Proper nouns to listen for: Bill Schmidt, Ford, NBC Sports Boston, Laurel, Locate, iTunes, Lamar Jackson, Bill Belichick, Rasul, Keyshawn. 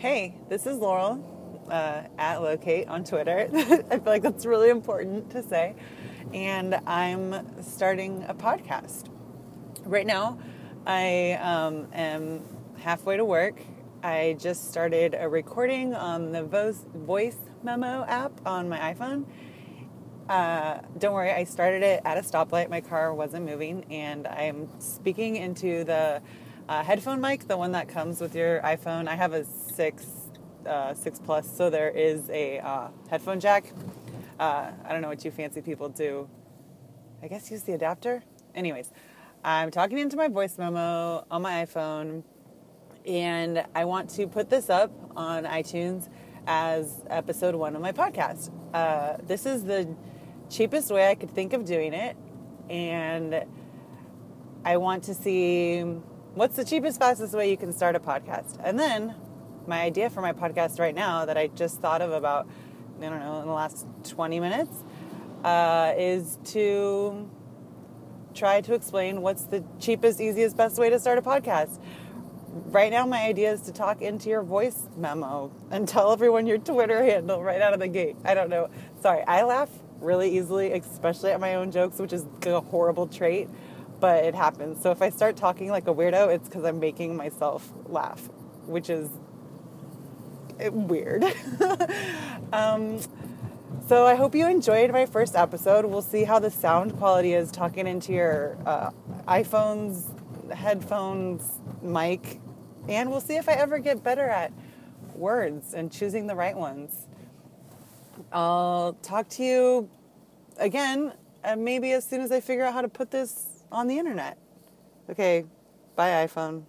Hey, this is Laurel, at Locate on Twitter. I feel like that's really important to say. And I'm starting a podcast. Right now, I am halfway to work. I just started a recording on the voice memo app on my iPhone. Don't worry, I started it at a stoplight. My car wasn't moving, and I'm speaking into the headphone mic, the one that comes with your iPhone. I have a 6 Plus, so there is a headphone jack. I don't know what you fancy people do. I guess use the adapter? Anyways, I'm talking into my voice memo on my iPhone, and I want to put this up on iTunes as episode 1 of my podcast. This is the cheapest way I could think of doing it, and I want to see what's the cheapest, fastest way you can start a podcast. And then my idea for my podcast right now that I just thought of about, I don't know, in the last 20 minutes, is to try to explain what's the cheapest, easiest, best way to start a podcast. Right now, my idea is to talk into your voice memo and tell everyone your Twitter handle right out of the gate. I don't know. Sorry, I laugh really easily, especially at my own jokes, which is a horrible trait, but it happens. So if I start talking like a weirdo, it's because I'm making myself laugh, which is weird. So I hope you enjoyed my first episode. We'll see how the sound quality is talking into your iPhone's headphones mic, and we'll see if I ever get better at words and choosing the right ones. I'll talk to you again, maybe as soon as I figure out how to put this on the internet. Okay, bye iPhone.